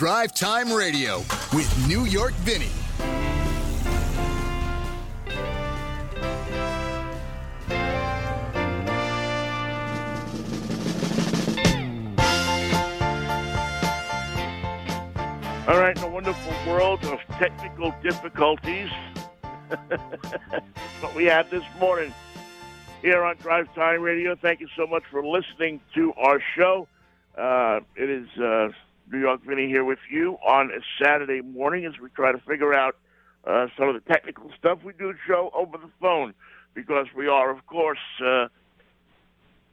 Drive Time Radio with New York Vinny. All right, in a wonderful world of technical difficulties, what we had this morning here on Drive Time Radio. Thank you so much for listening to our show. It is New York Vinny here with you on a Saturday morning as we try to figure out some of the technical stuff. We do show over the phone because we are, of course,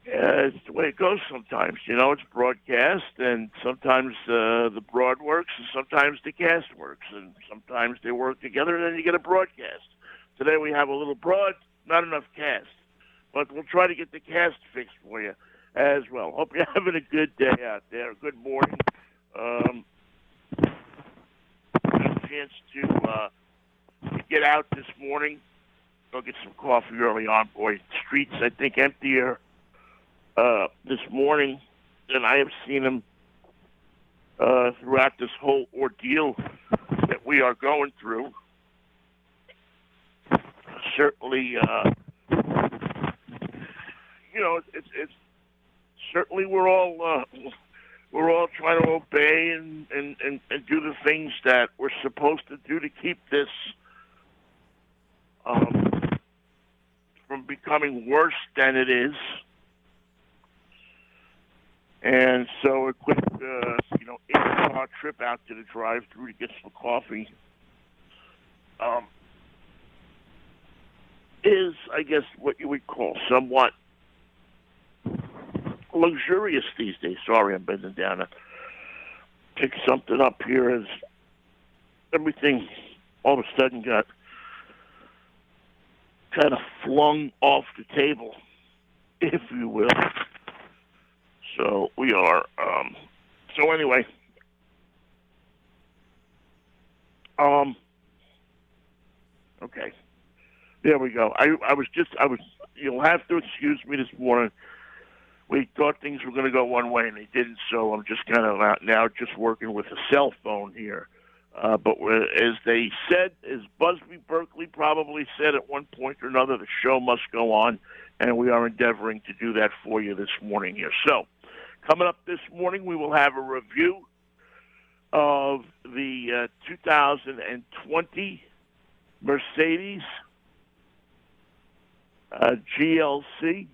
it's the way it goes sometimes. You know, it's broadcast, and sometimes the broad works, and sometimes the cast works, and sometimes they work together, and then you get a broadcast. Today we have a little broad, not enough cast. But we'll try to get the cast fixed for you as well. Hope you're having a good day out there. Good morning. Got a chance to get out this morning. Go get some coffee early on. Boy, streets, I think, emptier this morning than I have seen them throughout this whole ordeal that we are going through. Certainly, you know, it's certainly we're all trying to obey and do the things that we're supposed to do to keep this from becoming worse than it is. And so a quick, 8-hour trip out to the drive-thru to get some coffee is, I guess, what you would call somewhat luxurious these days. Sorry, I'm bending down to pick something up here as everything all of a sudden got kind of flung off the table, if you will. So we are, so anyway, okay, there we go. I was, you'll have to excuse me this morning. We thought things were going to go one way, and they didn't, so I'm just kind of out now just working with a cell phone here. But as they said, as Busby Berkeley probably said at one point or another, the show must go on, and we are endeavoring to do that for you this morning here. So coming up this morning, we will have a review of the 2020 Mercedes GLC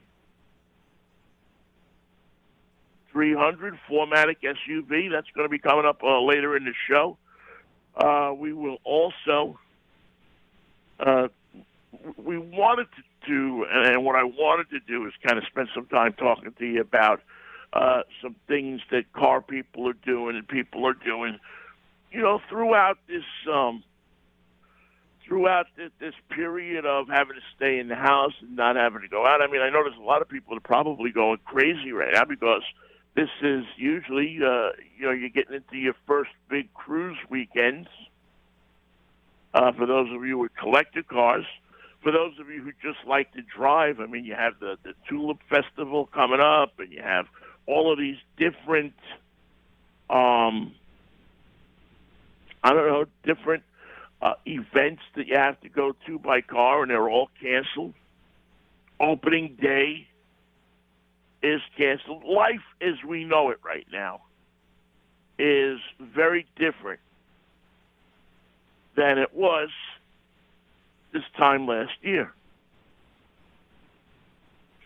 300 4MATIC SUV. That's going to be coming up later in the show. We will also, we wanted to do, and what I wanted to do is kind of spend some time talking to you about some things that car people are doing and people are doing, you know, throughout this period of having to stay in the house and not having to go out. I mean, I know there's a lot of people that are probably going crazy right now because this is usually, you're getting into your first big cruise weekends. For those of you with collector cars, for those of you who just like to drive, I mean, you have the Tulip Festival coming up, and you have all of these different, events that you have to go to by car, and they're all canceled. Opening day is canceled. Life as we know it right now is very different than it was this time last year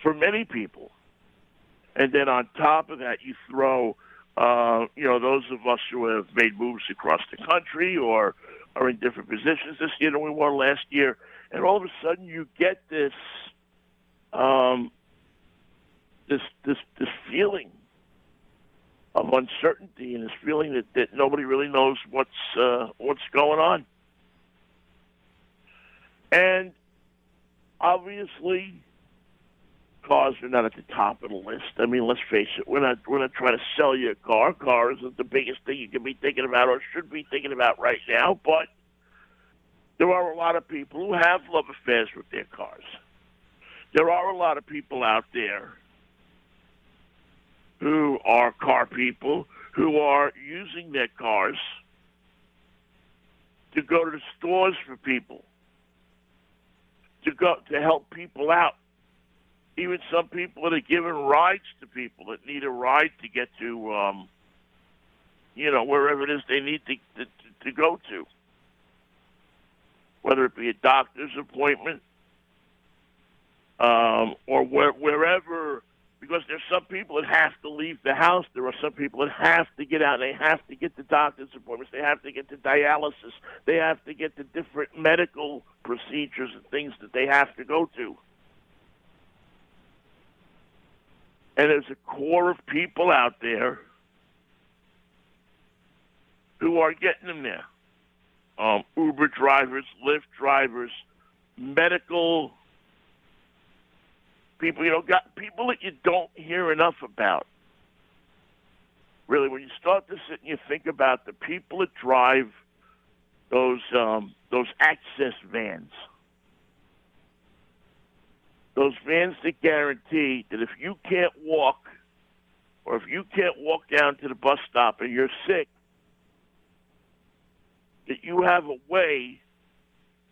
for many people. And then on top of that, you throw, those of us who have made moves across the country or are in different positions this year than we were last year. And all of a sudden you get this, this feeling of uncertainty and this feeling that nobody really knows what's going on. And obviously, cars are not at the top of the list. I mean, let's face it, we're not trying to sell you a car. Car isn't the biggest thing you can be thinking about or should be thinking about right now, but there are a lot of people who have love affairs with their cars. There are a lot of people out there who are car people, who are using their cars to go to the stores for people, to go to help people out. Even some people that are giving rides to people that need a ride to get to, wherever it is they need to go to, whether it be a doctor's appointment or wherever, because there's some people that have to leave the house. There are some people that have to get out. They have to get to doctor's appointments. They have to get to dialysis. They have to get to different medical procedures and things that they have to go to. And there's a core of people out there who are getting them there. Uber drivers, Lyft drivers, medical people, got people that you don't hear enough about. Really, when you start to sit and you think about the people that drive those access vans, those vans that guarantee that if you can't walk or if you can't walk down to the bus stop and you're sick, that you have a way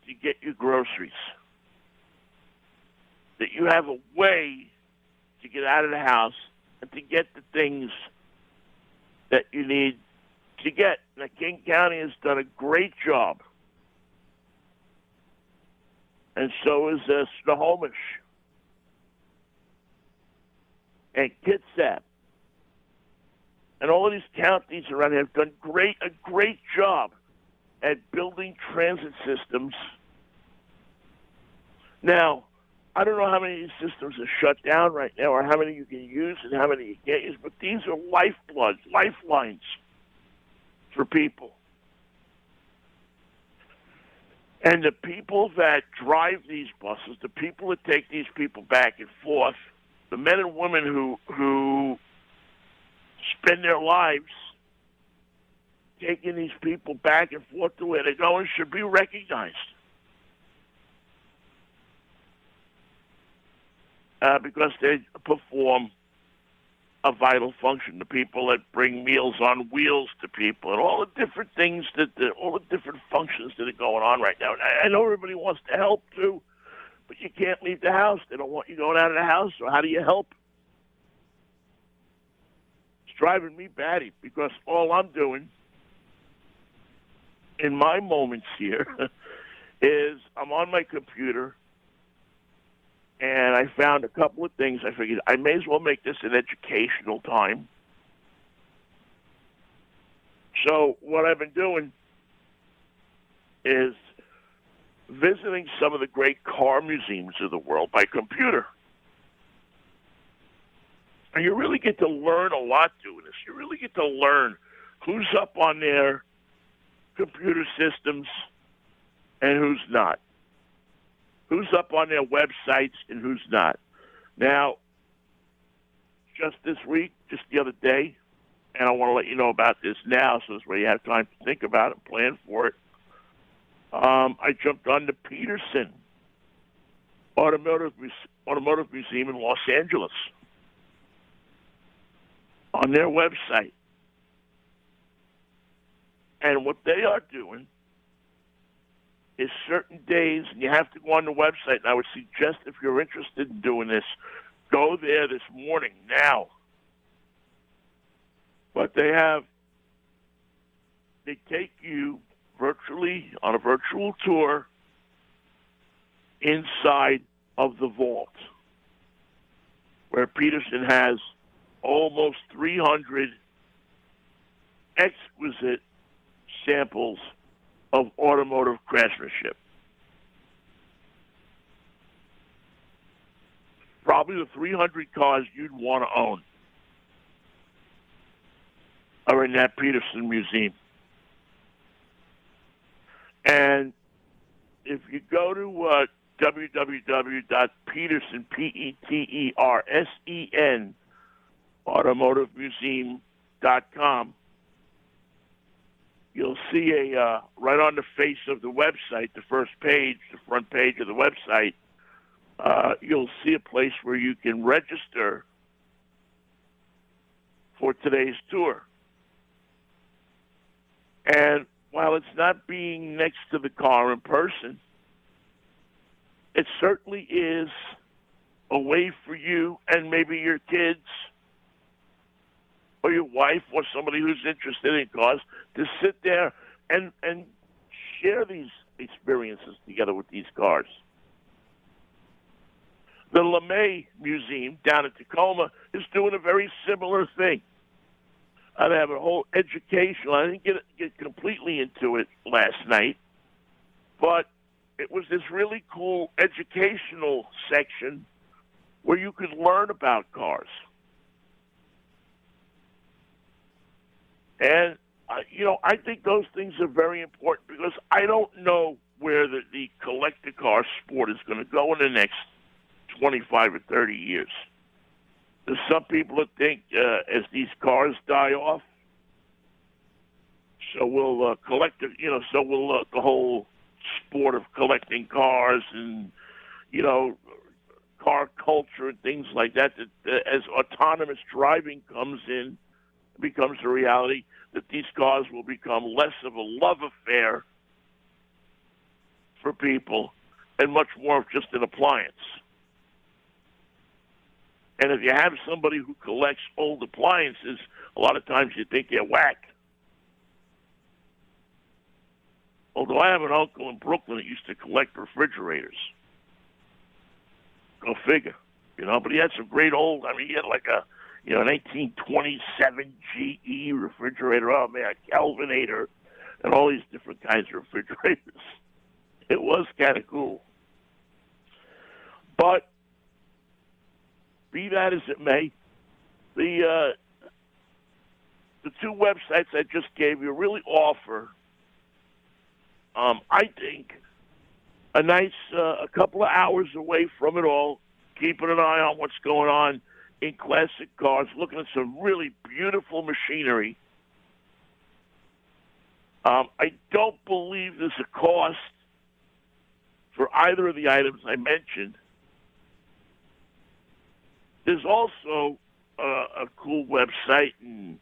to get your groceries, that you have a way to get out of the house and to get the things that you need to get. Now, King County has done a great job, and so is Snohomish. And Kitsap, and all of these counties around here have done a great job at building transit systems. Now, I don't know how many of these systems are shut down right now, or how many you can use and how many you can't use, but these are lifelines for people. And the people that drive these buses, the people that take these people back and forth, the men and women who spend their lives taking these people back and forth to where they're going should be recognized. Because they perform a vital function. The people that bring meals on wheels to people and all the different things, all the different functions that are going on right now. And I know everybody wants to help too, but you can't leave the house. They don't want you going out of the house, so how do you help? It's driving me batty because all I'm doing in my moments here is I'm on my computer, and I found a couple of things. I figured I may as well make this an educational time. So what I've been doing is visiting some of the great car museums of the world by computer. And you really get to learn a lot doing this. You really get to learn who's up on their computer systems and who's not. Who's up on their websites and who's not. Now, just this week, just the other day, and I want to let you know about this now so this way you have time to think about it and plan for it. I jumped on the Petersen Automotive Museum in Los Angeles on their website. And what they are doing is certain days, and you have to go on the website, and I would suggest if you're interested in doing this, go there this morning, now. But they take you virtually on a virtual tour inside of the vault where Petersen has almost 300 exquisite samples of automotive craftsmanship. Probably the 300 cars you'd want to own are in that Petersen Museum. And if you go to www.petersen, Petersen, automotivemuseum.com, you'll see right on the face of the website, the first page, the front page of the website, you'll see a place where you can register for today's tour. And while it's not being next to the car in person, it certainly is a way for you and maybe your kids or your wife or somebody who's interested in cars to sit there and share these experiences together with these cars. The LeMay Museum down in Tacoma is doing a very similar thing. I have a whole educational. I didn't get completely into it last night, but it was this really cool educational section where you could learn about cars. And, I think those things are very important because I don't know where the collector car sport is going to go in the next 25 or 30 years. There's some people that think as these cars die off, so will the whole sport of collecting cars and, car culture and things like that as autonomous driving comes in, becomes a reality, that these cars will become less of a love affair for people and much more of just an appliance. And if you have somebody who collects old appliances, a lot of times you think they're whack. Although I have an uncle in Brooklyn that used to collect refrigerators. Go figure, But he had some great old. He had like a, an 1927 GE refrigerator. Oh man, a Kelvinator, and all these different kinds of refrigerators. It was kind of cool, but. Be that as it may, the two websites I just gave you really offer, I think, a nice a couple of hours away from it all, keeping an eye on what's going on in classic cars, looking at some really beautiful machinery. I don't believe there's a cost for either of the items I mentioned. There's also a cool website, and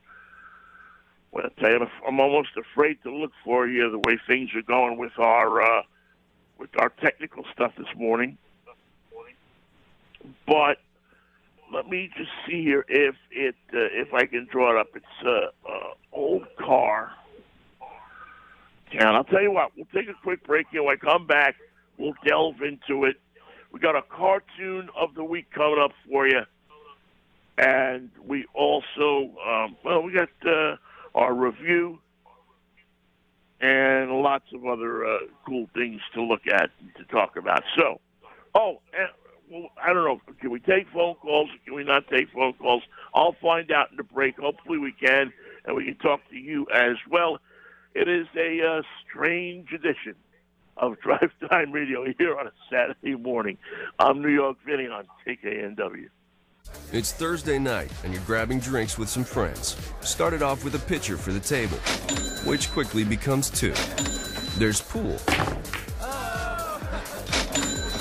well, I tell you, I'm almost afraid to look for here the way things are going with our technical stuff this morning. But let me just see here if I can draw it up. It's old car, and I'll tell you what. We'll take a quick break here. When I come back, we'll delve into it. We got a cartoon of the week coming up for you. And we also, we got our review and lots of other cool things to look at and to talk about. So, I don't know, can we take phone calls? Can we not take phone calls? I'll find out in the break. Hopefully we can, and we can talk to you as well. It is a strange edition of Drive Time Radio here on a Saturday morning. I'm New York Vinny on KKNW. It's Thursday night, and you're grabbing drinks with some friends. Started off with a pitcher for the table, which quickly becomes two. There's pool.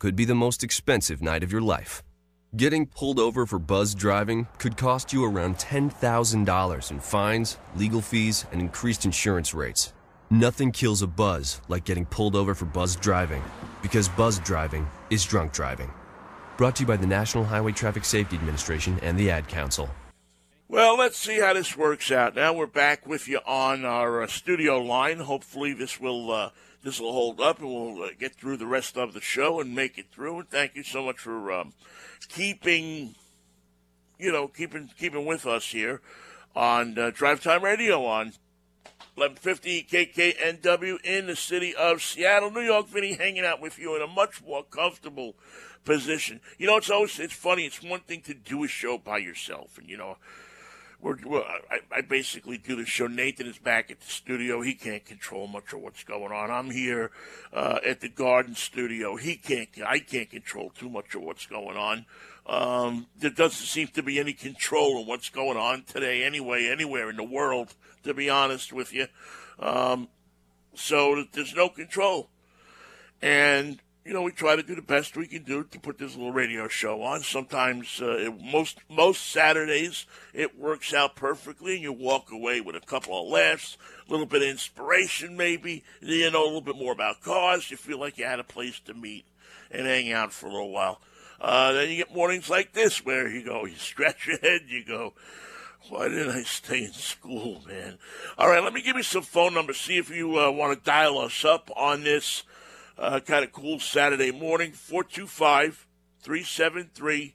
could be the most expensive night of your life. Getting pulled over for buzzed driving could cost you around $10,000 in fines, legal fees, and increased insurance rates. Nothing kills a buzz like getting pulled over for buzzed driving, because buzzed driving is drunk driving. Brought to you by the National Highway Traffic Safety Administration and the Ad Council. Well, let's see how this works out. Now we're back with you on our studio line. Hopefully this will hold up, and we'll get through the rest of the show and make it through. And thank you so much for keeping with us here on Drive Time Radio on 1150 KKNW in the city of Seattle. New York Vinny hanging out with you in a much more comfortable position. It's funny. It's one thing to do a show by yourself. And, I basically do the show. Nathan is back at the studio. He can't control much of what's going on. I'm here at the Garden Studio. I can't control too much of what's going on. There doesn't seem to be any control of what's going on today anyway, anywhere in the world, to be honest with you. So there's no control. And, you know, we try to do the best we can do to put this little radio show on. Sometimes, most Saturdays, it works out perfectly, and you walk away with a couple of laughs, a little bit of inspiration maybe, you know, a little bit more about cars. You feel like you had a place to meet and hang out for a little while. Then you get mornings like this where you go, you scratch your head, you go, why didn't I stay in school, man? All right, let me give you some phone numbers, see if you want to dial us up on this. Kind of cool Saturday morning, 425-373-5527.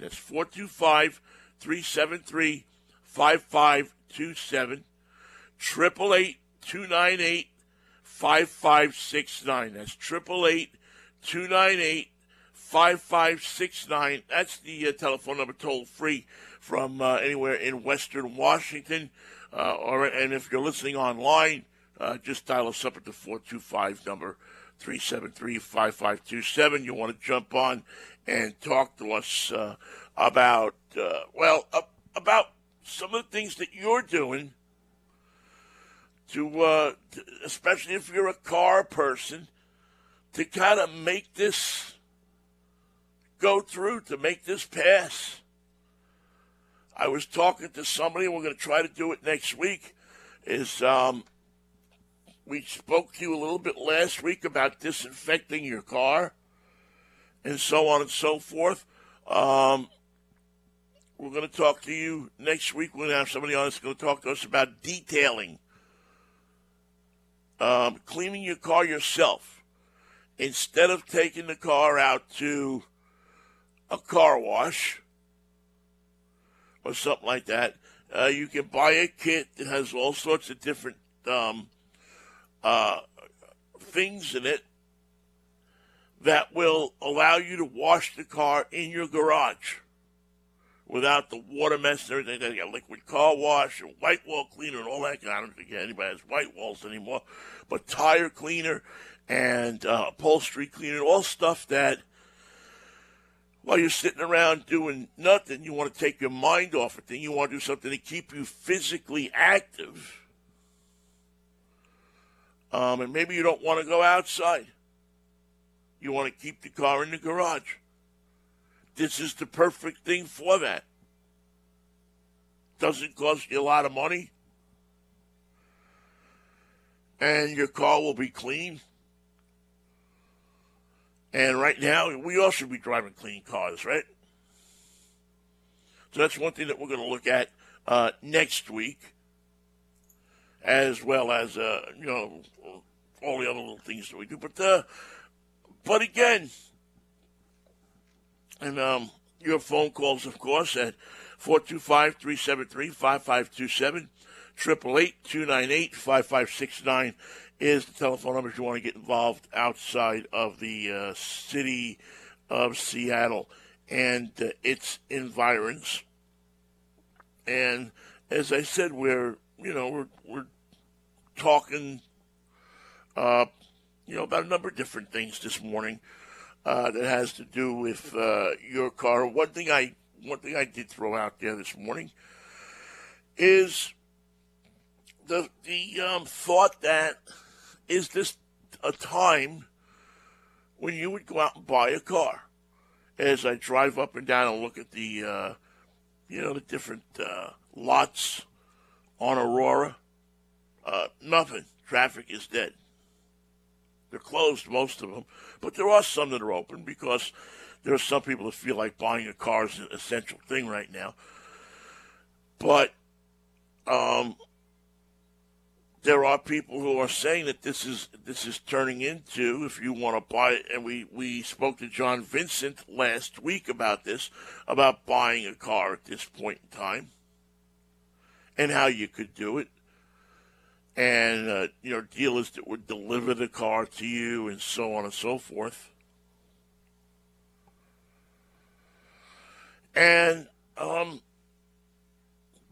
That's 425-373-5527. 888-298-5569. That's 888-298-5569. That's the telephone number, toll free, from anywhere in Western Washington. And if you're listening online, just dial us up at the 425 number, 373-5527. You want to jump on and talk to us about some of the things that you're doing to especially if you're a car person, to kind of make this go through, to make this pass. I was talking to somebody, and we're going to try to do it next week, we spoke to you a little bit last week about disinfecting your car and so on and so forth. We're going to talk to you next week. We're going to have somebody on that's going to talk to us about detailing, cleaning your car yourself. Instead of taking the car out to a car wash or something like that, you can buy a kit that has all sorts of different things in it that will allow you to wash the car in your garage without the water mess and everything. They got liquid car wash and white wall cleaner and all that. I don't think anybody has white walls anymore, but tire cleaner and upholstery cleaner, all stuff that while you're sitting around doing nothing, you want to take your mind off of it. You want to do something to keep you physically active. And maybe you don't want to go outside. You want to keep the car in the garage. This is the perfect thing for that. Doesn't cost you a lot of money. And your car will be clean. And right now, we all should be driving clean cars, right? So that's one thing that we're going to look at next week, as well as, all the other little things that we do. But again, and your phone calls, of course, at 425-373-5527, 888-298-5569 is the telephone number if you want to get involved outside of the city of Seattle and its environs. And as I said, we're talking, about a number of different things this morning that has to do with your car. One thing I did throw out there this morning is the thought that, is this a time when you would go out and buy a car? As I drive up and down and look at the the different lots on Aurora, nothing. Traffic is dead. They're closed, most of them. But there are some that are open because there are some people that feel like buying a car is an essential thing right now. But there are people who are saying that this is turning into, if you want to buy it, and we spoke to John Vincent last week about this, about buying a car at this point in time, and how you could do it, and, dealers that would deliver the car to you, and so on and so forth. And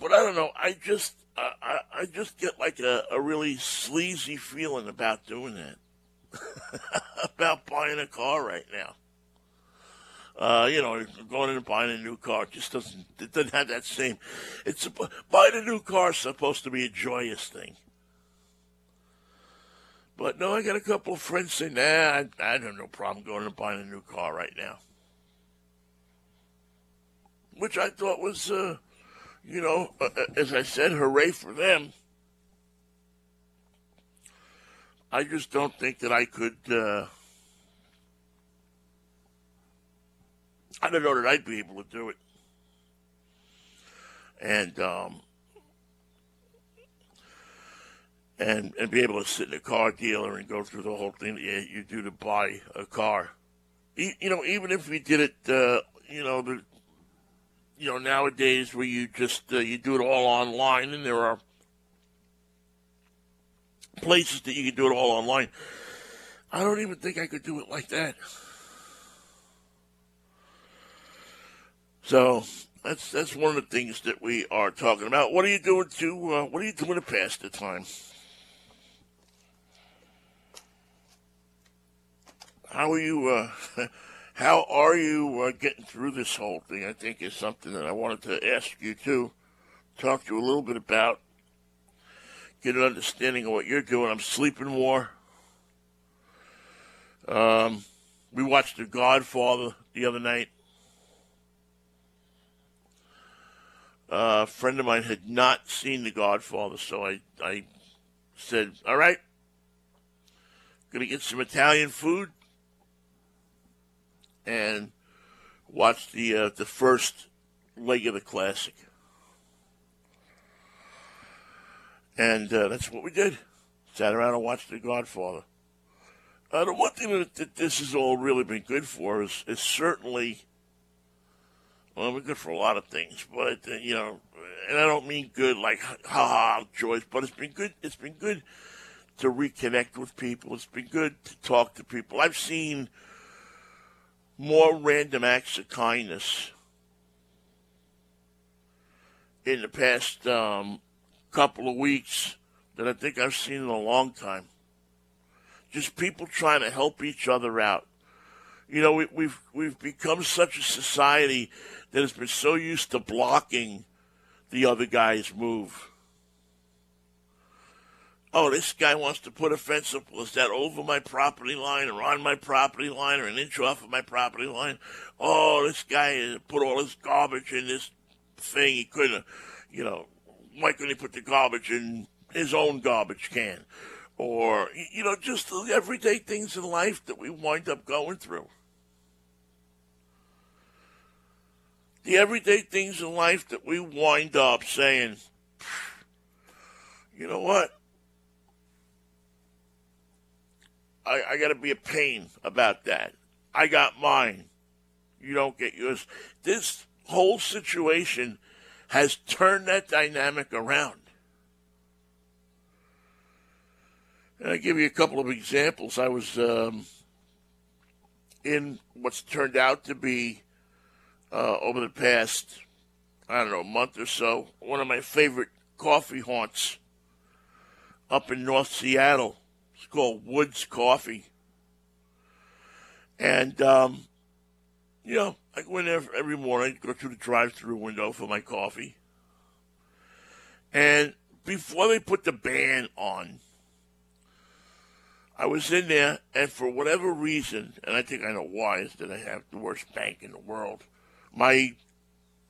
But I don't know. I just get like a really sleazy feeling about doing that, about buying a car right now. You know, going in and buying a new car just doesn't. It doesn't have that same. It's buying a new car is supposed to be a joyous thing. But no, I got a couple of friends saying, "Nah, I don't have no problem going and buying a new car right now," which I thought was. You know, as I said, hooray for them. I just don't think that I could, I don't know that I'd be able to do it. And be able to sit in a car dealer and go through the whole thing that you do to buy a car. You know, even if we did it, you know, nowadays where you just you do it all online, and there are places that you can do it all online. I don't even think I could do it like that. So that's one of the things that we are talking about. What are you doing to pass the time? How are you? How are you getting through this whole thing? I think is something that I wanted to ask you to talk to you a little bit about. Get an understanding of what you're doing. I'm sleeping more. We watched The Godfather the other night. A friend of mine had not seen The Godfather, so I said, all right, going to get some Italian food. And watch the first leg of the classic, and that's what we did. Sat around and watched The Godfather. The one thing that this has all really been good for is certainly, well, we're good for a lot of things, but you know, and I don't mean good like ha ha joys, but it's been good. It's been good to reconnect with people. It's been good to talk to people. I've seen more random acts of kindness in the past couple of weeks than I think I've seen in a long time. Just people trying to help each other out. You know, we've become such a society that has been so used to blocking the other guy's move. Oh, this guy wants to put a fence up. Well, is that over my property line or on my property line or an inch off of my property line? Oh, this guy put all his garbage in this thing. He couldn't, you know, why couldn't he put the garbage in his own garbage can? Or, you know, just the everyday things in life that we wind up going through. The everyday things in life that we wind up saying, you know what? I got to be a pain about that. I got mine. You don't get yours. This whole situation has turned that dynamic around. And I'll give you a couple of examples. I was in what's turned out to be, over the past, I don't know, month or so, one of my favorite coffee haunts up in North Seattle. It's called Woods Coffee. And, you know, I go in there every morning, go through the drive-thru window for my coffee. And before they put the ban on, I was in there, and for whatever reason, and I think I know why, is that I have the worst bank in the world, my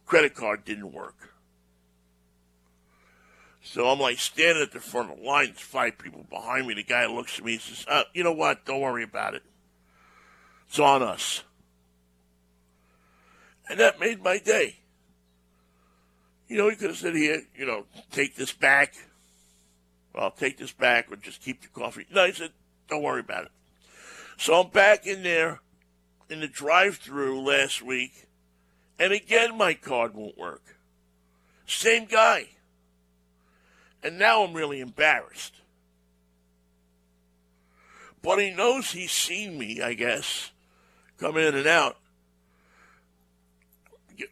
credit card didn't work. So I'm like standing at the front of the line, there's five people behind me. The guy looks at me and says, you know what? Don't worry about it. It's on us. And that made my day. You know, he could have said, here, you know, take this back. I'll take this back or just keep the coffee. No, he said, don't worry about it. So I'm back in there in the drive-thru last week. And again, my card won't work. Same guy. And now I'm really embarrassed. But he knows he's seen me, I guess, come in and out,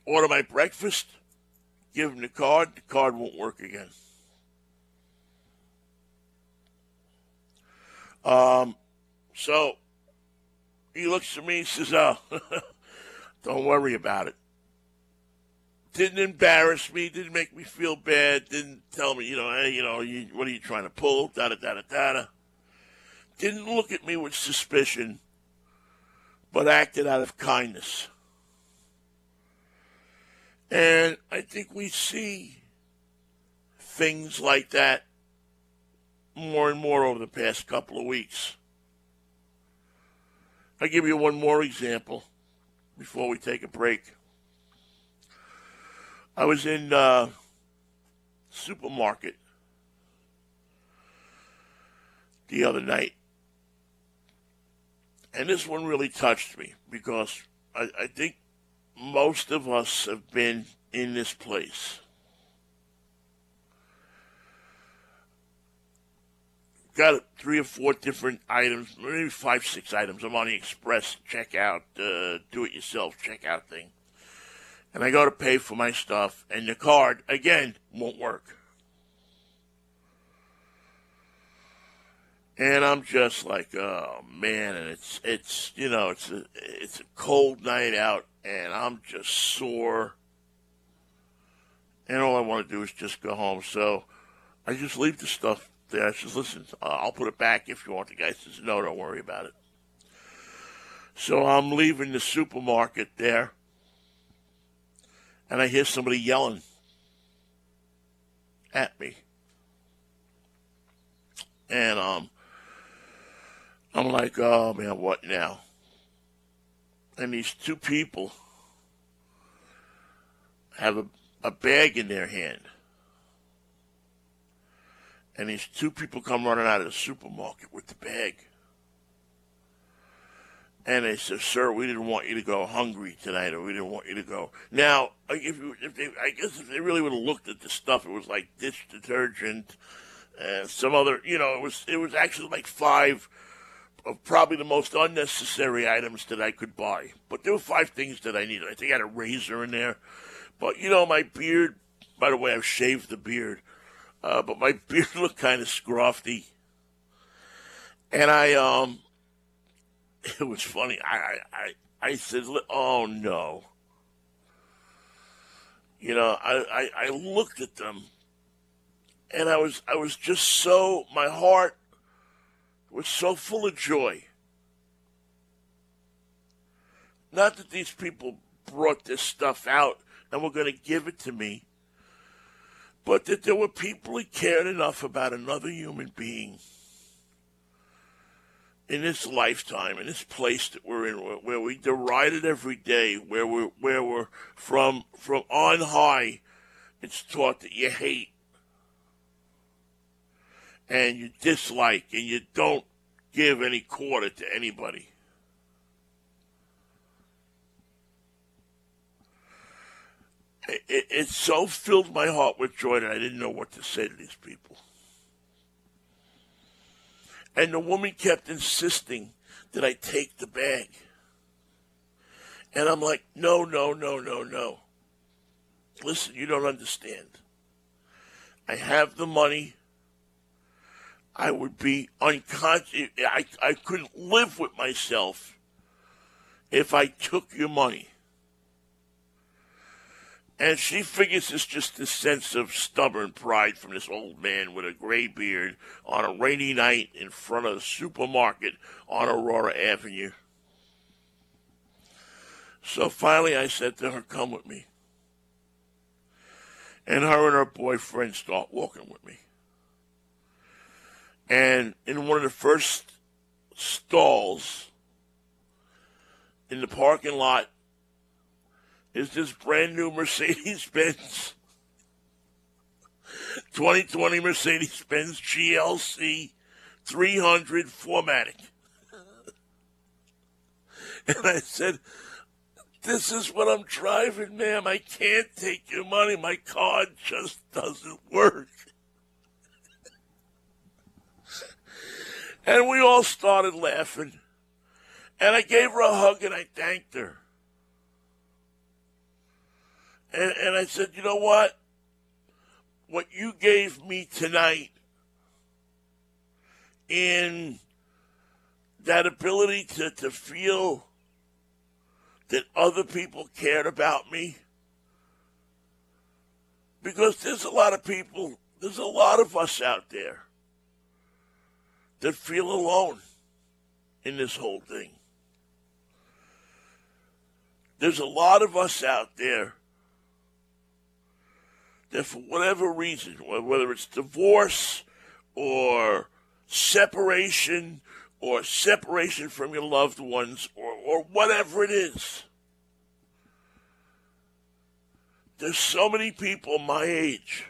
order my breakfast, give them the card won't work again. So he looks at me and says, oh, don't worry about it. Didn't embarrass me, didn't make me feel bad, didn't tell me, hey, what are you trying to pull, da-da-da-da-da. Didn't look at me with suspicion, but acted out of kindness. And I think we see things like that more and more over the past couple of weeks. I'll give you one more example before we take a break. I was in a supermarket the other night, and this one really touched me because I think most of us have been in this place. Got 3 or 4 different items, maybe 5, 6 items. I'm on the express checkout, do-it-yourself checkout thing. And I go to pay for my stuff, and the card, again, won't work. And I'm just like, oh, man, and it's a cold night out, and I'm just sore. And all I want to do is just go home. So I just leave the stuff there. I says, listen, I'll put it back if you want. The guy says, no, don't worry about it. So I'm leaving the supermarket there. And I hear somebody yelling at me. And I'm like, oh, man, what now? And these 2 people have a bag in their hand. And these 2 people come running out of the supermarket with the bag. And they said, sir, we didn't want you to go hungry tonight, or we didn't want you to go. Now, if they really would have looked at the stuff, it was like dish detergent and some other, it was actually like 5 of probably the most unnecessary items that I could buy. But there were 5 things that I needed. I think I had a razor in there. But, my beard, by the way, I've shaved the beard. But my beard looked kind of scruffy. And it was funny. I said, oh, no. I looked at them, and I was just so, my heart was so full of joy. Not that these people brought this stuff out and were going to give it to me, but that there were people who cared enough about another human being in this lifetime, in this place that we're in, where we derided every day, where we're from on high, it's taught that you hate and you dislike and you don't give any quarter to anybody. It so filled my heart with joy that I didn't know what to say to these people. And the woman kept insisting that I take the bag. And I'm like, no, no, no, no, no. Listen, you don't understand. I have the money. I would be unconscious. I couldn't live with myself if I took your money. And she figures it's just this sense of stubborn pride from this old man with a gray beard on a rainy night in front of a supermarket on Aurora Avenue. So finally I said to her, come with me. And her boyfriend start walking with me. And in one of the first stalls in the parking lot, is this brand new Mercedes-Benz, 2020 Mercedes-Benz GLC 300 4MATIC. And I said, this is what I'm driving, ma'am. I can't take your money. My card just doesn't work. And we all started laughing. And I gave her a hug and I thanked her. And I said, you know what? What you gave me tonight in that ability to feel that other people cared about me, because there's a lot of people, there's a lot of us out there that feel alone in this whole thing. There's a lot of us out there that for whatever reason, whether it's divorce or separation or separation from your loved ones or whatever it is, there's so many people my age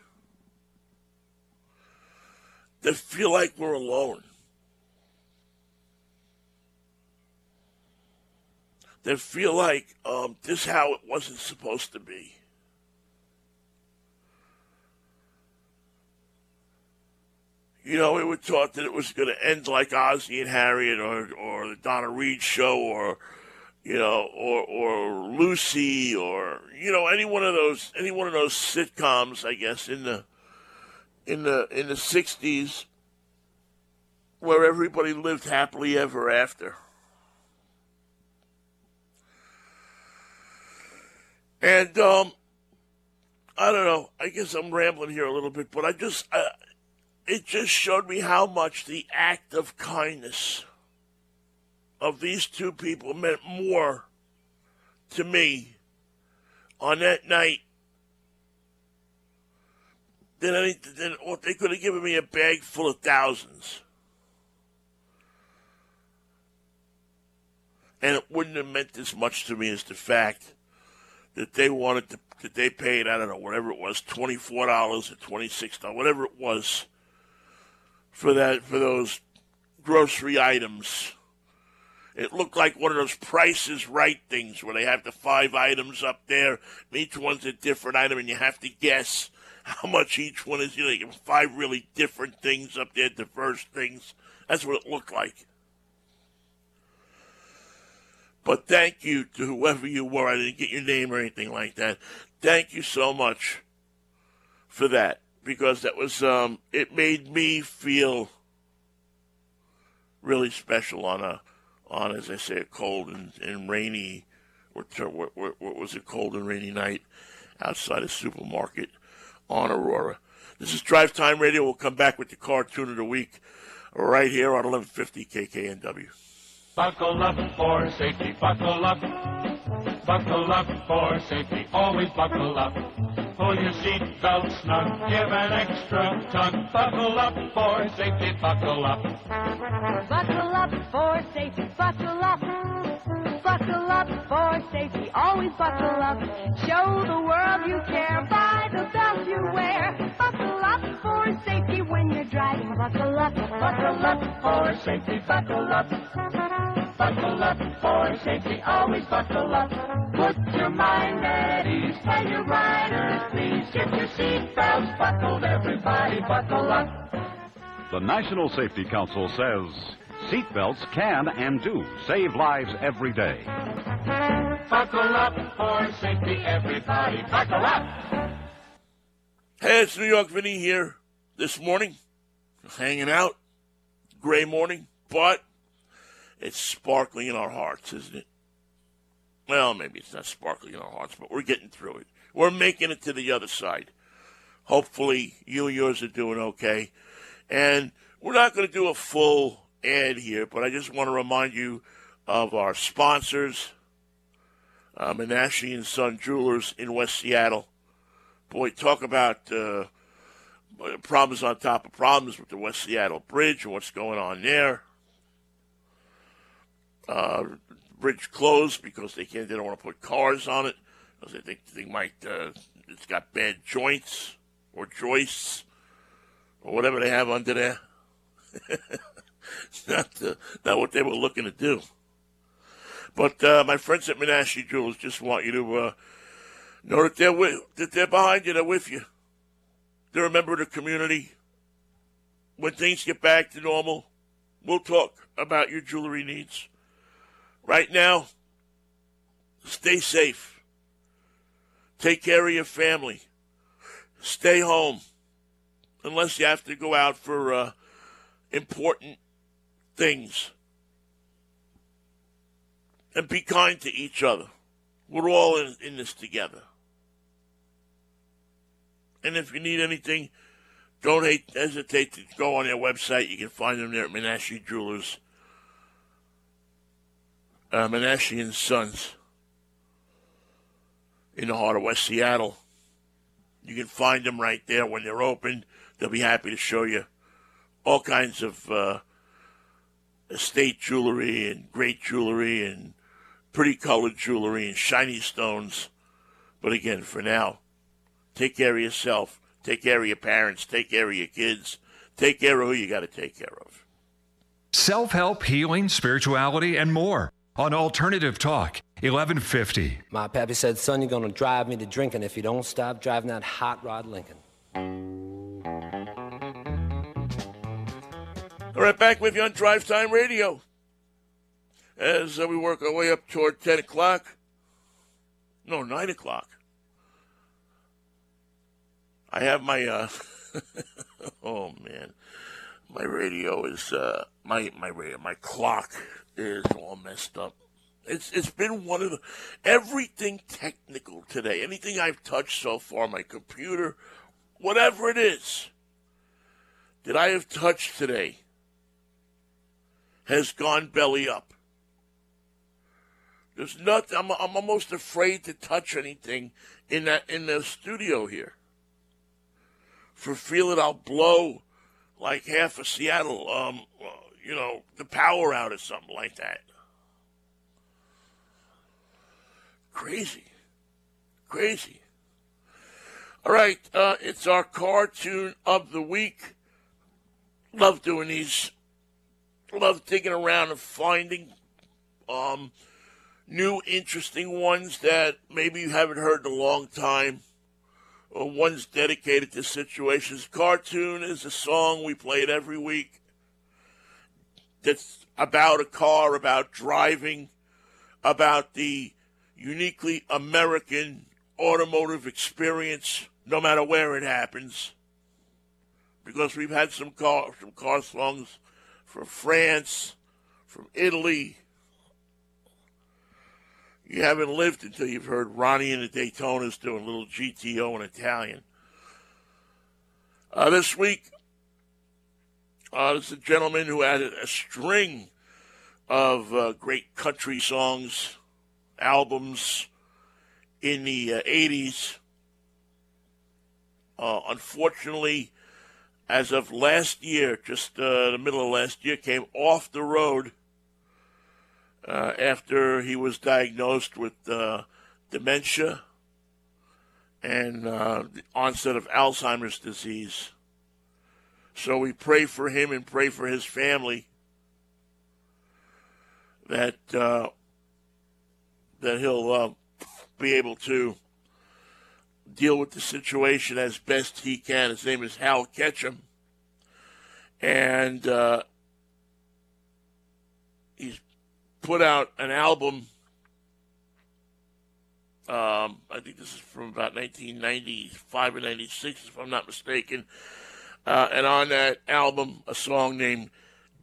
that feel like we're alone. That feel like this how it wasn't supposed to be. You know, we were taught that it was going to end like Ozzie and Harriet or the Donna Reed show or Lucy or, you know, any one of those sitcoms, I guess, in the 60s where everybody lived happily ever after. And, I don't know, I guess I'm rambling here a little bit, but it just showed me how much the act of kindness of these two people meant more to me on that night than what they could have given me, a bag full of thousands. And it wouldn't have meant as much to me as the fact that they wanted to, that they paid, I don't know, whatever it was, $24 or $26, whatever it was, for those grocery items. It looked like one of those Price is Right things where they have the 5 items up there, and each one's a different item, and you have to guess how much each one is. You know, you have 5 really different things up there, diverse things. That's what it looked like. But thank you to whoever you were. I didn't get your name or anything like that. Thank you so much for that, because that was it made me feel really special on as I say, a cold and rainy, what was a cold and rainy night outside a supermarket on Aurora. This is Drive Time Radio. We'll come back with the cartoon of the week right here on 1150 KKNW. Buckle up for safety, buckle up for safety, always buckle up. Pull your seat belt snug, give an extra tug, buckle up for safety, buckle up. Buckle up for safety, buckle up for safety, always buckle up. Show the world you care by the belt you wear, buckle up for safety when you're driving, buckle up for safety, buckle up. Buckle up for safety, always buckle up. Put your mind at ease, tell your riders please, get your seat belts buckled, everybody buckle up. The National Safety Council says seat belts can and do save lives every day. Buckle up for safety, everybody buckle up. Hey, it's New York Vinny here this morning, hanging out, gray morning, but it's sparkling in our hearts, isn't it? Well, maybe it's not sparkling in our hearts, but we're getting through it. We're making it to the other side. Hopefully, you and yours are doing okay. And we're not going to do a full ad here, but I just want to remind you of our sponsors, Menashe and Son Jewelers in West Seattle. Boy, talk about problems on top of problems with the West Seattle Bridge and what's going on there. Bridge closed because they don't want to put cars on it because they think they might. It's got bad joints or joists or whatever they have under there. It's not what they were looking to do. But my friends at Menashe Jewelers just want you to know that they're behind you. They're with you. They're a member of the community. When things get back to normal, we'll talk about your jewelry needs. Right now, stay safe. Take care of your family. Stay home, unless you have to go out for important things. And be kind to each other. We're all in this together. And if you need anything, don't hesitate to go on their website. You can find them there at Menashe Jewelers. Menashe and Sons in the heart of West Seattle. You can find them right there when they're open. They'll be happy to show you all kinds of estate jewelry and great jewelry and pretty colored jewelry and shiny stones. But again, for now, take care of yourself. Take care of your parents. Take care of your kids. Take care of who you got to take care of. Self-help, healing, spirituality, and more on Alternative Talk, 1150. My pappy said, son, you're going to drive me to drinking if you don't stop driving that hot rod Lincoln. All right, back with you on Drive Time Radio as we work our way up toward 10 o'clock. No, 9 o'clock. I have my, oh, man, my radio is, my clock is all messed up. It's been one of the, everything technical today, anything I've touched so far, my computer, whatever it is that I have touched today has gone belly up. There's nothing, I'm almost afraid to touch anything in the studio here. For feeling I'll blow like half of Seattle, the power out or something like that. Crazy. All right, it's our cartoon of the week. Love doing these. Love digging around and finding new interesting ones that maybe you haven't heard in a long time. One's dedicated to situations. Cartoon is a song we played every week that's about a car, about driving, about the uniquely American automotive experience, no matter where it happens. Because we've had some car songs from France, from Italy. You haven't lived until you've heard Ronnie and the Daytonas doing a little GTO in Italian. This week, there's a gentleman who had a string of great country songs, albums in the 80s. Unfortunately, as of last year, just the middle of last year, came off the road. After he was diagnosed with dementia and the onset of Alzheimer's disease. So we pray for him and pray for his family that that he'll be able to deal with the situation as best he can. His name is Hal Ketchum. And he's put out an album, I think this is from about 1995 or 96, if I'm not mistaken, and on that album, a song named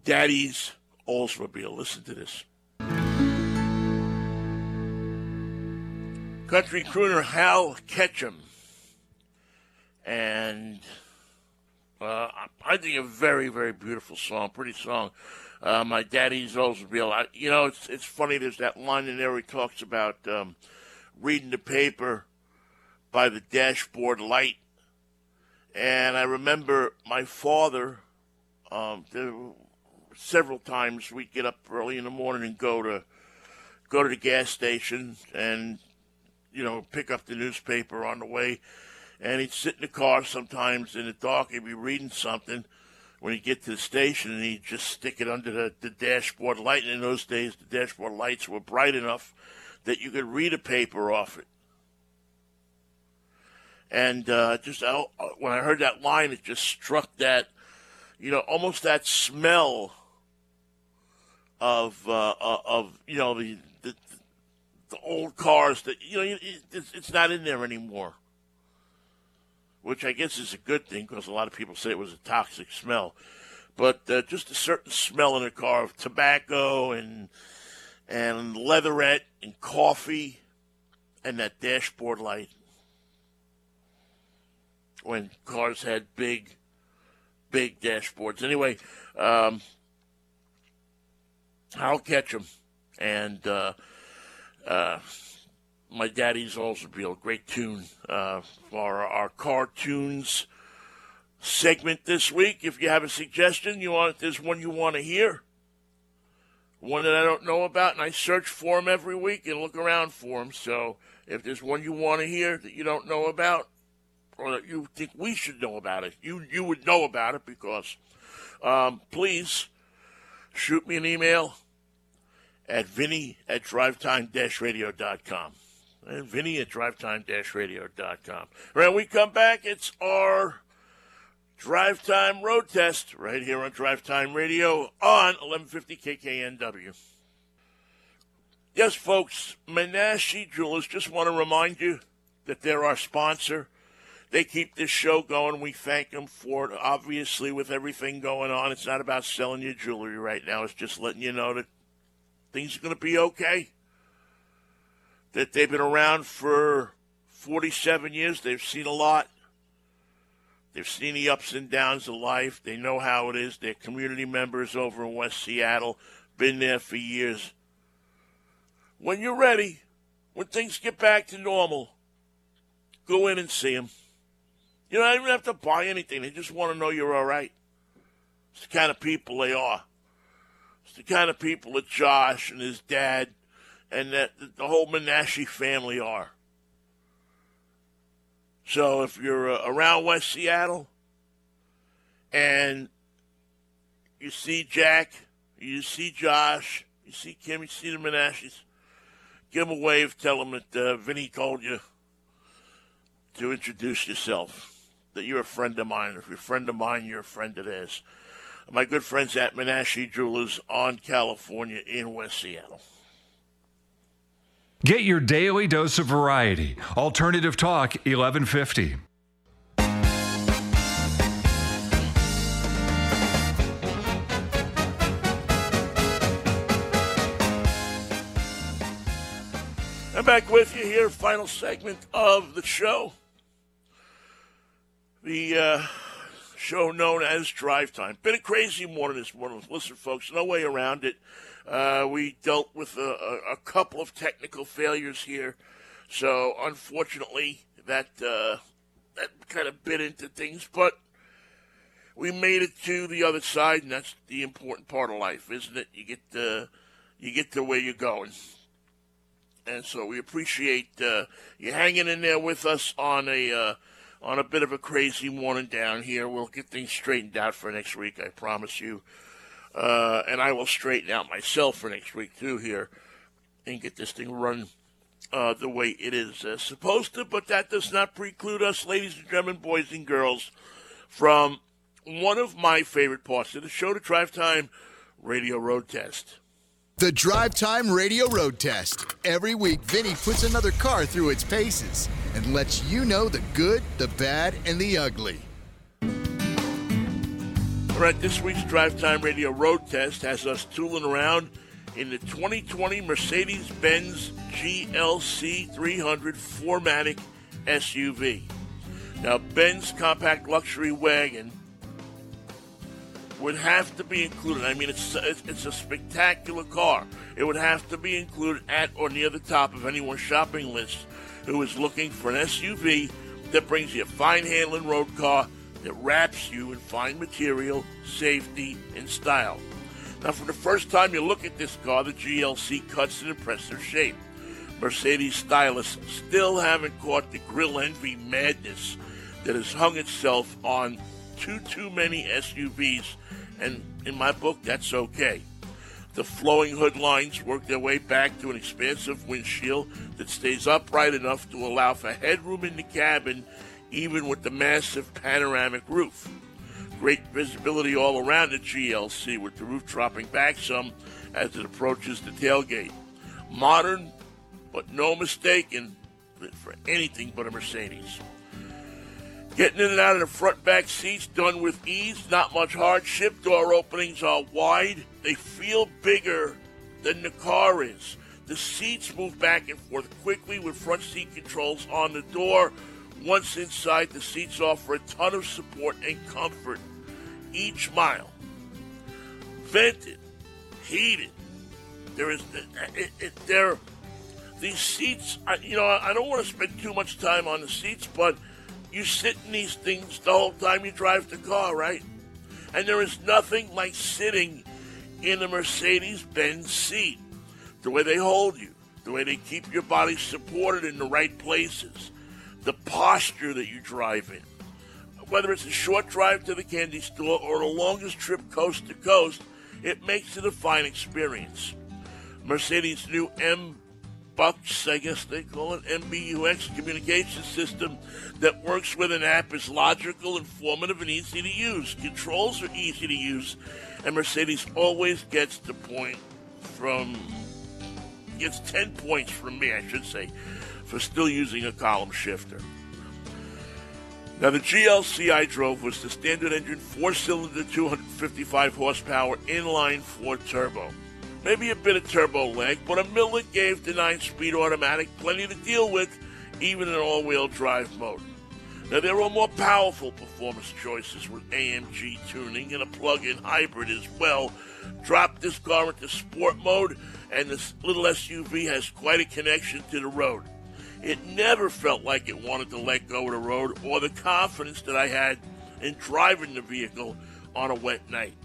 Daddy's Oldsmobile. Listen to this. Country crooner Hal Ketchum, and I think a very, very beautiful song, pretty song. My daddy's Oldsmobile. It's funny. There's that line in there where he talks about reading the paper by the dashboard light. And I remember my father, several times we'd get up early in the morning and go to the gas station and, pick up the newspaper on the way. And he'd sit in the car sometimes in the dark. He'd be reading something. When you get to the station, and you just stick it under the dashboard light. And in those days, the dashboard lights were bright enough that you could read a paper off it. And when I heard that line, it just struck that, almost that smell of the old cars that, you know, it's not in there anymore. Which I guess is a good thing because a lot of people say it was a toxic smell. But just a certain smell in a car of tobacco and leatherette and coffee and that dashboard light. When cars had big, big dashboards. Anyway, Hal Ketchum and my daddy's Oldsmobile, great tune for our car tunes segment this week. If you have a suggestion, there's one you want to hear, one that I don't know about, and I search for them every week and look around for them. So if there's one you want to hear that you don't know about, or that you think we should know about it, you would know about it because, please shoot me an email at vinny@drivetime-radio.com. And vinny@drivetime-radio.com. When we come back, it's our Drive Time Road Test right here on Drive Time Radio on 1150 KKNW. Yes, folks, Menashe Jewelers, just want to remind you that they're our sponsor. They keep this show going. We thank them for it. Obviously, with everything going on, it's not about selling you jewelry right now. It's just letting you know that things are going to be okay, that they've been around for 47 years. They've seen a lot. They've seen the ups and downs of life. They know how it is. They're community members over in West Seattle, been there for years. When you're ready, when things get back to normal, go in and see them. You don't even have to buy anything. They just want to know you're all right. It's the kind of people they are. It's the kind of people that Josh and his dad and that the whole Menashe family are. So if you're around West Seattle and you see Jack, you see Josh, you see Kim, you see the Menashes, give them a wave, tell them that Vinny told you to introduce yourself, that you're a friend of mine. If you're a friend of mine, you're a friend of theirs. My good friends at Menashe Jewelers on California in West Seattle. Get your daily dose of variety. Alternative Talk, 1150. I'm back with you here, final segment of the show. The show known as Drive Time. Been a crazy morning this morning. Listen, folks, no way around it. We dealt with a couple of technical failures here. So, unfortunately, that kind of bit into things. But we made it to the other side, and that's the important part of life, isn't it? You get to where you're going. And so we appreciate you hanging in there with us on a bit of a crazy morning down here. We'll get things straightened out for next week, I promise you. And I will straighten out myself for next week, too, here, and get this thing run the way it is supposed to. But that does not preclude us, ladies and gentlemen, boys and girls, from one of my favorite parts of the show, the Drive Time Radio Road Test. The Drive Time Radio Road Test. Every week, Vinny puts another car through its paces and lets you know the good, the bad, and the ugly. All right, this week's Drive Time Radio Road Test has us tooling around in the 2020 Mercedes-Benz GLC 300 4MATIC SUV. Now, Benz compact luxury wagon would have to be included. I mean, it's a spectacular car. It would have to be included at or near the top of anyone's shopping list who is looking for an SUV that brings you a fine handling road car that wraps you in fine material, safety, and style. Now, for the first time you look at this car, the GLC cuts an impressive shape. Mercedes stylists still haven't caught the grill envy madness that has hung itself on too many SUVs, and in my book, that's okay. The flowing hood lines work their way back to an expansive windshield that stays upright enough to allow for headroom in the cabin, even with the massive panoramic roof. Great visibility all around the GLC, with the roof dropping back some as it approaches the tailgate. Modern but no mistake for anything but a Mercedes. Getting in and out of the front back seats done with ease, not much hardship. Door openings are wide. They feel bigger than the car is. The seats move back and forth quickly with front seat controls on the door. Once inside, the seats offer a ton of support and comfort each mile. Vented, heated. These seats, I don't want to spend too much time on the seats, but you sit in these things the whole time you drive the car, right? And there is nothing like sitting in a Mercedes-Benz seat. The way they hold you, the way they keep your body supported in the right places, the posture that you drive in. Whether it's a short drive to the candy store or the longest trip coast to coast, it makes it a fine experience. Mercedes' new MBUX, I guess they call it, MBUX communication system that works with an app is logical, informative, and easy to use. Controls are easy to use, and Mercedes always gets the point gets 10 points from me, I should say, for still using a column shifter. Now, the GLC I drove was the standard engine, four-cylinder, 255 horsepower, inline four turbo. Maybe a bit of turbo lag, but a mill it gave the 9-speed automatic plenty to deal with, even in all-wheel drive mode. Now, there are more powerful performance choices with AMG tuning and a plug-in hybrid as well. Drop this car into sport mode, and this little SUV has quite a connection to the road. It never felt like it wanted to let go of the road or the confidence that I had in driving the vehicle on a wet night.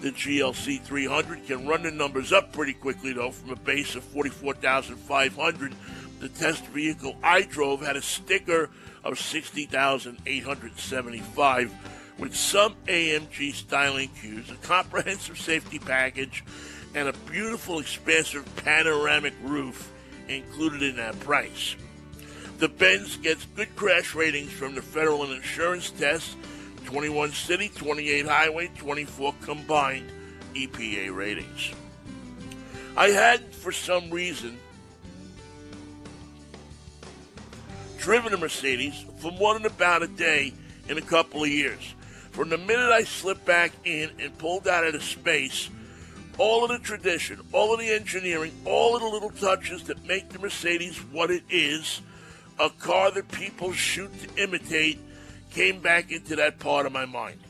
The GLC 300 can run the numbers up pretty quickly, though, from a base of 44,500. The test vehicle I drove had a sticker of 60,875 with some AMG styling cues, a comprehensive safety package, and a beautiful, expansive panoramic roof included in that price. The Benz gets good crash ratings from the federal and insurance tests, 21 city, 28 highway, 24 combined EPA ratings. I hadn't, for some reason, driven a Mercedes for more than about a day in a couple of years. From the minute I slipped back in and pulled out of the space, all of the tradition, all of the engineering, all of the little touches that make the Mercedes what it is, a car that people shoot to imitate, came back into that part of my mind,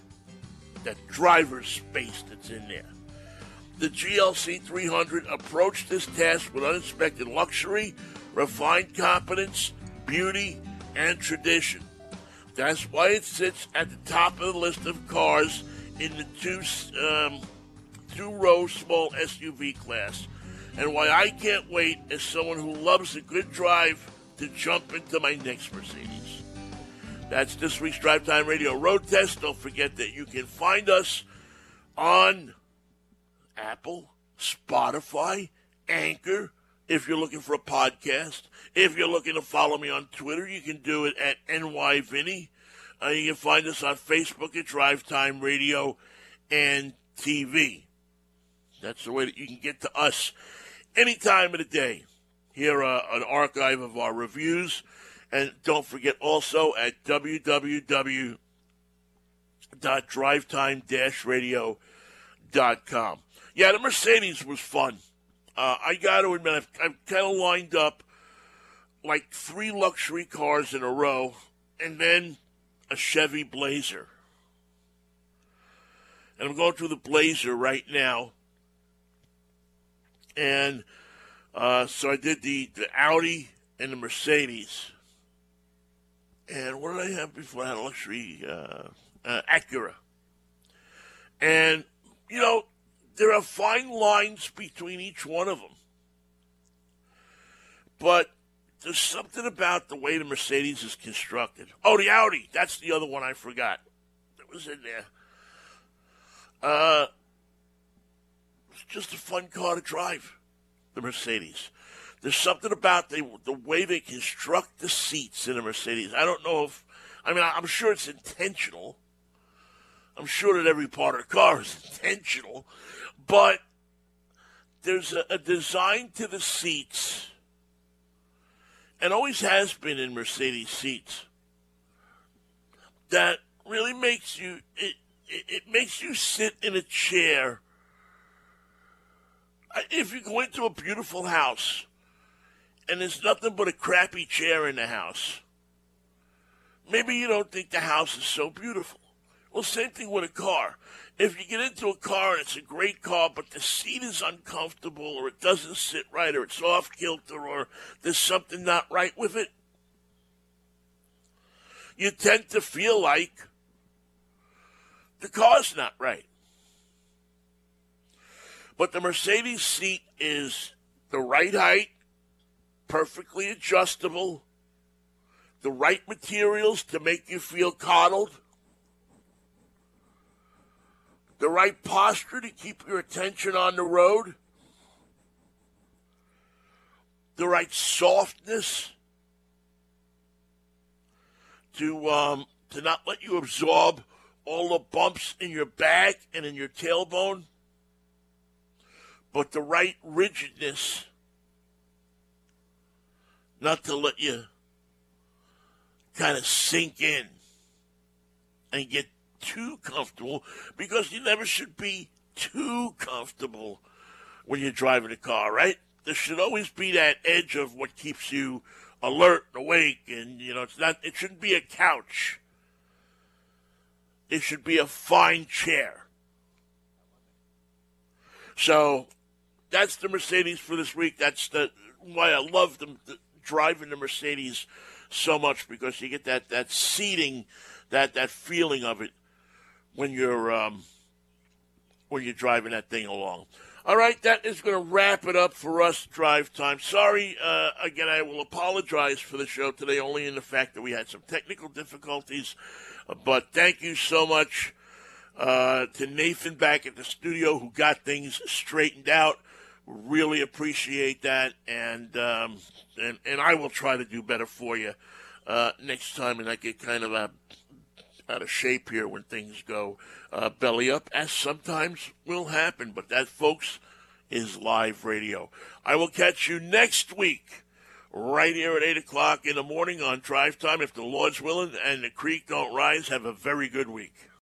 that driver's space that's in there. The GLC 300 approached this task with unexpected luxury, refined competence, beauty, and tradition. That's why it sits at the top of the list of cars in the two-row small SUV class, and why I can't wait, as someone who loves a good drive, to jump into my next Mercedes. That's this week's Drive Time Radio Road Test. Don't forget that you can find us on Apple, Spotify, Anchor, if you're looking for a podcast. If you're looking to follow me on Twitter, you can do it at NYVinny. You can find us on Facebook at Drive Time Radio and TV. That's the way that you can get to us any time of the day. Here are an archive of our reviews. And don't forget also at www.drivetime-radio.com. Yeah, the Mercedes was fun. I got to admit, I've kind of lined up like 3 luxury cars in a row and then a Chevy Blazer. And I'm going through the Blazer right now. And so I did the Audi and the Mercedes. And what did I have before? I had a luxury Acura. And, there are fine lines between each one of them. But there's something about the way the Mercedes is constructed. Oh, the Audi. That's the other one I forgot. It was in there. It's just a fun car to drive, the Mercedes. There's something about the way they construct the seats in a Mercedes. I don't know if... I mean, I'm sure it's intentional. I'm sure that every part of the car is intentional. But there's a design to the seats and always has been in Mercedes seats, that really makes you, it makes you sit in a chair. If you go into a beautiful house and there's nothing but a crappy chair in the house, maybe you don't think the house is so beautiful. Well, same thing with a car. If you get into a car and it's a great car, but the seat is uncomfortable or it doesn't sit right or it's off-kilter or there's something not right with it, you tend to feel like the car's not right. But the Mercedes seat is the right height, perfectly adjustable, the right materials to make you feel coddled, the right posture to keep your attention on the road, the right softness to not let you absorb all the bumps in your back and in your tailbone, but the right rigidness not to let you kind of sink in and get too comfortable, because you never should be too comfortable when you're driving a car, right? There should always be that edge of what keeps you alert and awake, and, you know, it's not. It shouldn't be a couch. It should be a fine chair. So that's the Mercedes for this week. That's why I love them driving the Mercedes so much, because you get that seating, that feeling of it when you're driving that thing along. All right, that is going to wrap it up for us, Drive Time. Sorry, again, I will apologize for the show today, only in the fact that we had some technical difficulties. But thank you so much to Nathan back at the studio who got things straightened out. Really appreciate that, and I will try to do better for you next time. And I get kind of out of shape here when things go belly up, as sometimes will happen. But that, folks, is live radio. I will catch you next week right here at 8 o'clock in the morning on Drive Time. If the Lord's willing and the creek don't rise, have a very good week.